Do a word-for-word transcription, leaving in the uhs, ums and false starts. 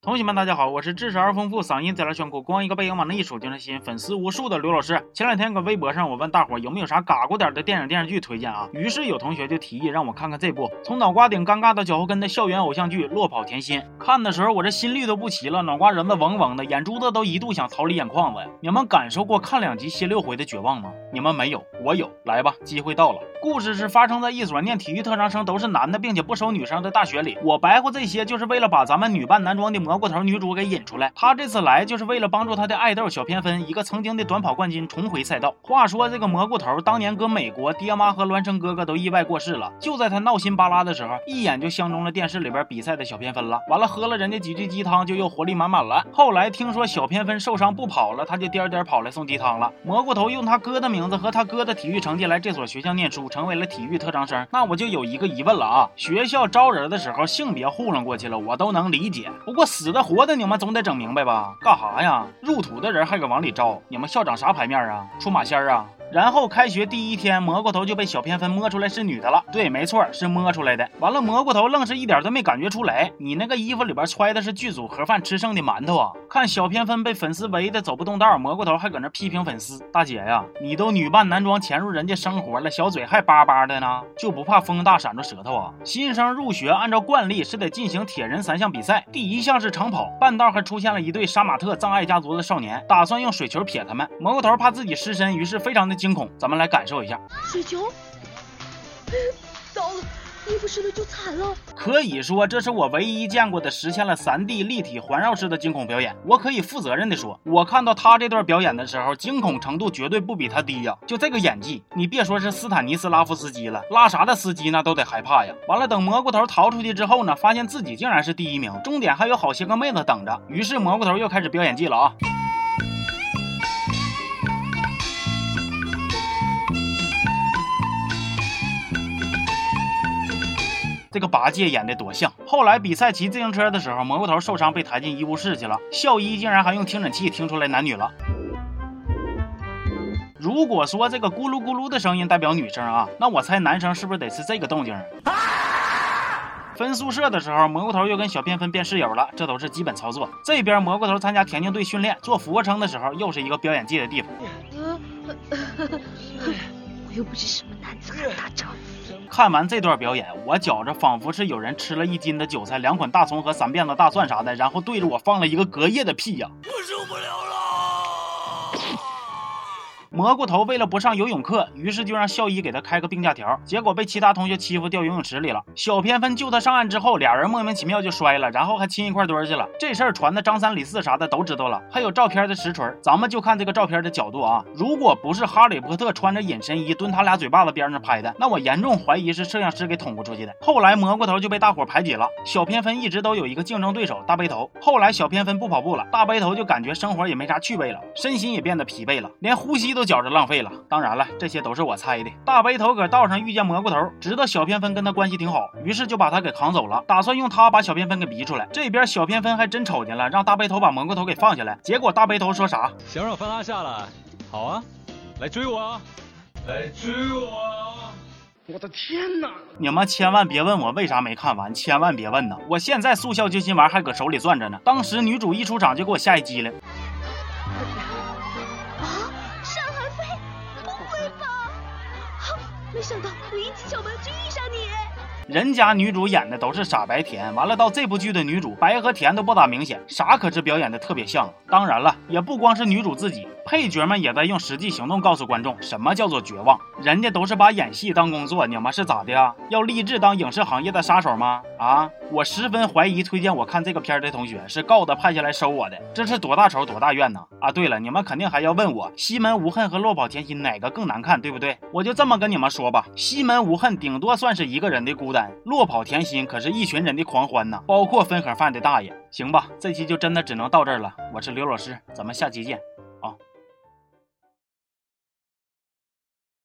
同学们，大家好，我是知识而丰富，嗓音贼拉炫酷，光一个背影往那一杵就能吸引粉丝无数的刘老师。前两天搁微博上，我问大伙有没有啥嘎咕点的电影电视剧推荐啊？于是有同学就提议让我看看这部从脑瓜顶尴尬到脚后跟的校园偶像剧《落跑甜心》。看的时候我这心率都不齐了，脑瓜仁子嗡嗡的，眼珠子都一度想逃离眼眶子呀！你们感受过看两集歇六回的绝望吗？你们没有，我有。来吧，机会到了。故事是发生在一所念体育特长生都是男的并且不收女生的大学里。我白活这些就是为了把咱们女扮男装的蘑菇头女主给引出来，她这次来就是为了帮助她的爱豆小偏分，一个曾经的短跑冠军重回赛道。话说这个蘑菇头当年搁美国，爹妈和孪生哥哥都意外过世了，就在他闹心巴拉的时候，一眼就相中了电视里边比赛的小偏分了。完了喝了人家几句鸡汤，就又活力满满了。后来听说小偏分受伤不跑了，他就颠颠跑来送鸡汤了。蘑菇头用他哥的名字和他哥的体育成绩来这所学校念书，成为了体育特长生。那我就有一个疑问了啊，学校招人的时候性别糊弄过去了我都能理解，不过死的活的你们总得整明白吧？干啥呀？入土的人还敢往里招，你们校长啥牌面啊？出马仙啊？然后开学第一天，蘑菇头就被小偏分摸出来是女的了。对，没错，是摸出来的。完了，蘑菇头愣是一点都没感觉出来，你那个衣服里边揣的是剧组盒饭吃剩的馒头啊！看小偏分被粉丝围的走不动道，蘑菇头还搁那批评粉丝：“大姐呀，你都女扮男装潜入人家生活了，小嘴还巴巴的呢，就不怕风大闪着舌头啊？”新生入学按照惯例是得进行铁人三项比赛，第一项是长跑，半道还出现了一对杀马特藏爱家族的少年，打算用水球撇他们。蘑菇头怕自己失身，于是非常的惊恐，咱们来感受一下水球。糟了，衣服湿了就惨了。可以说这是我唯一见过的实现了 三 D 立体环绕式的惊恐表演。我可以负责任的说，我看到他这段表演的时候，惊恐程度绝对不比他低呀、啊、就这个演技，你别说是斯坦尼斯拉夫斯基了，拉啥的司机那都得害怕呀。完了，等蘑菇头逃出去之后呢，发现自己竟然是第一名，重点还有好些个妹子等着，于是蘑菇头又开始表演技了啊。这个八戒演的多像！后来比赛骑自行车的时候，蘑菇头受伤被抬进医务室去了，校医竟然还用听诊器听出来男女了。如果说这个咕噜咕噜的声音代表女生啊，那我猜男生是不是得是这个动静啊？分宿舍的时候，蘑菇头又跟小偏分变室友了，这都是基本操作。这边蘑菇头参加田径队训练，做俯卧撑的时候，又是一个表演技的地方。我又不是什么男子汉大丈夫。看完这段表演，我觉着仿佛是有人吃了一斤的韭菜、两捆大葱和三辫子大蒜啥的，然后对着我放了一个隔夜的屁呀、啊！我受不了了。蘑菇头为了不上游泳课，于是就让校医给他开个病假条，结果被其他同学欺负掉游泳池里了。小偏分救他上岸之后，俩人莫名其妙就摔了，然后还亲一块堆去了。这事儿传的张三李四啥的都知道了，还有照片的实锤。咱们就看这个照片的角度啊，如果不是哈利波特穿着隐身衣蹲他俩嘴巴子边上拍的，那我严重怀疑是摄像师给捅咕出去的。后来蘑菇头就被大伙排挤了。小偏分一直都有一个竞争对手大背头，后来小偏分不跑步了，大背头就感觉生活也没啥趣味了，身心也变得疲惫了，连呼吸都都觉着浪费了。当然了，这些都是我猜的。大背头搁道上遇见蘑菇头，知道小偏分跟他关系挺好，于是就把他给扛走了，打算用他把小偏分给逼出来。这边小偏分还真瞅见了，让大背头把蘑菇头给放下来。结果大背头说啥？想让我放他下来？好啊，来追我啊，来追我啊！我的天哪！你们千万别问我为啥没看完，千万别问呢！我现在速效救心丸还搁手里攥着呢。当时女主一出场就给我吓一激灵。没想到我一记巧门就遇上你。人家女主演的都是傻白甜，完了到这部剧的女主白和甜都不咋明显，傻可是表演的特别像。当然了，也不光是女主自己，配角们也在用实际行动告诉观众什么叫做绝望。人家都是把演戏当工作，你们是咋的呀？要立志当影视行业的杀手吗？啊，我十分怀疑推荐我看这个片的同学是告的派下来收我的，这是多大仇多大怨呢？啊，对了，你们肯定还要问我西门无恨和落跑甜心哪个更难看，对不对？我就这么跟你们说吧，西门无恨顶多算是一个人的孤单，落跑甜心可是一群人的狂欢呐，包括分盒饭的大爷。行吧，这期就真的只能到这儿了。我是刘老师，咱们下期见。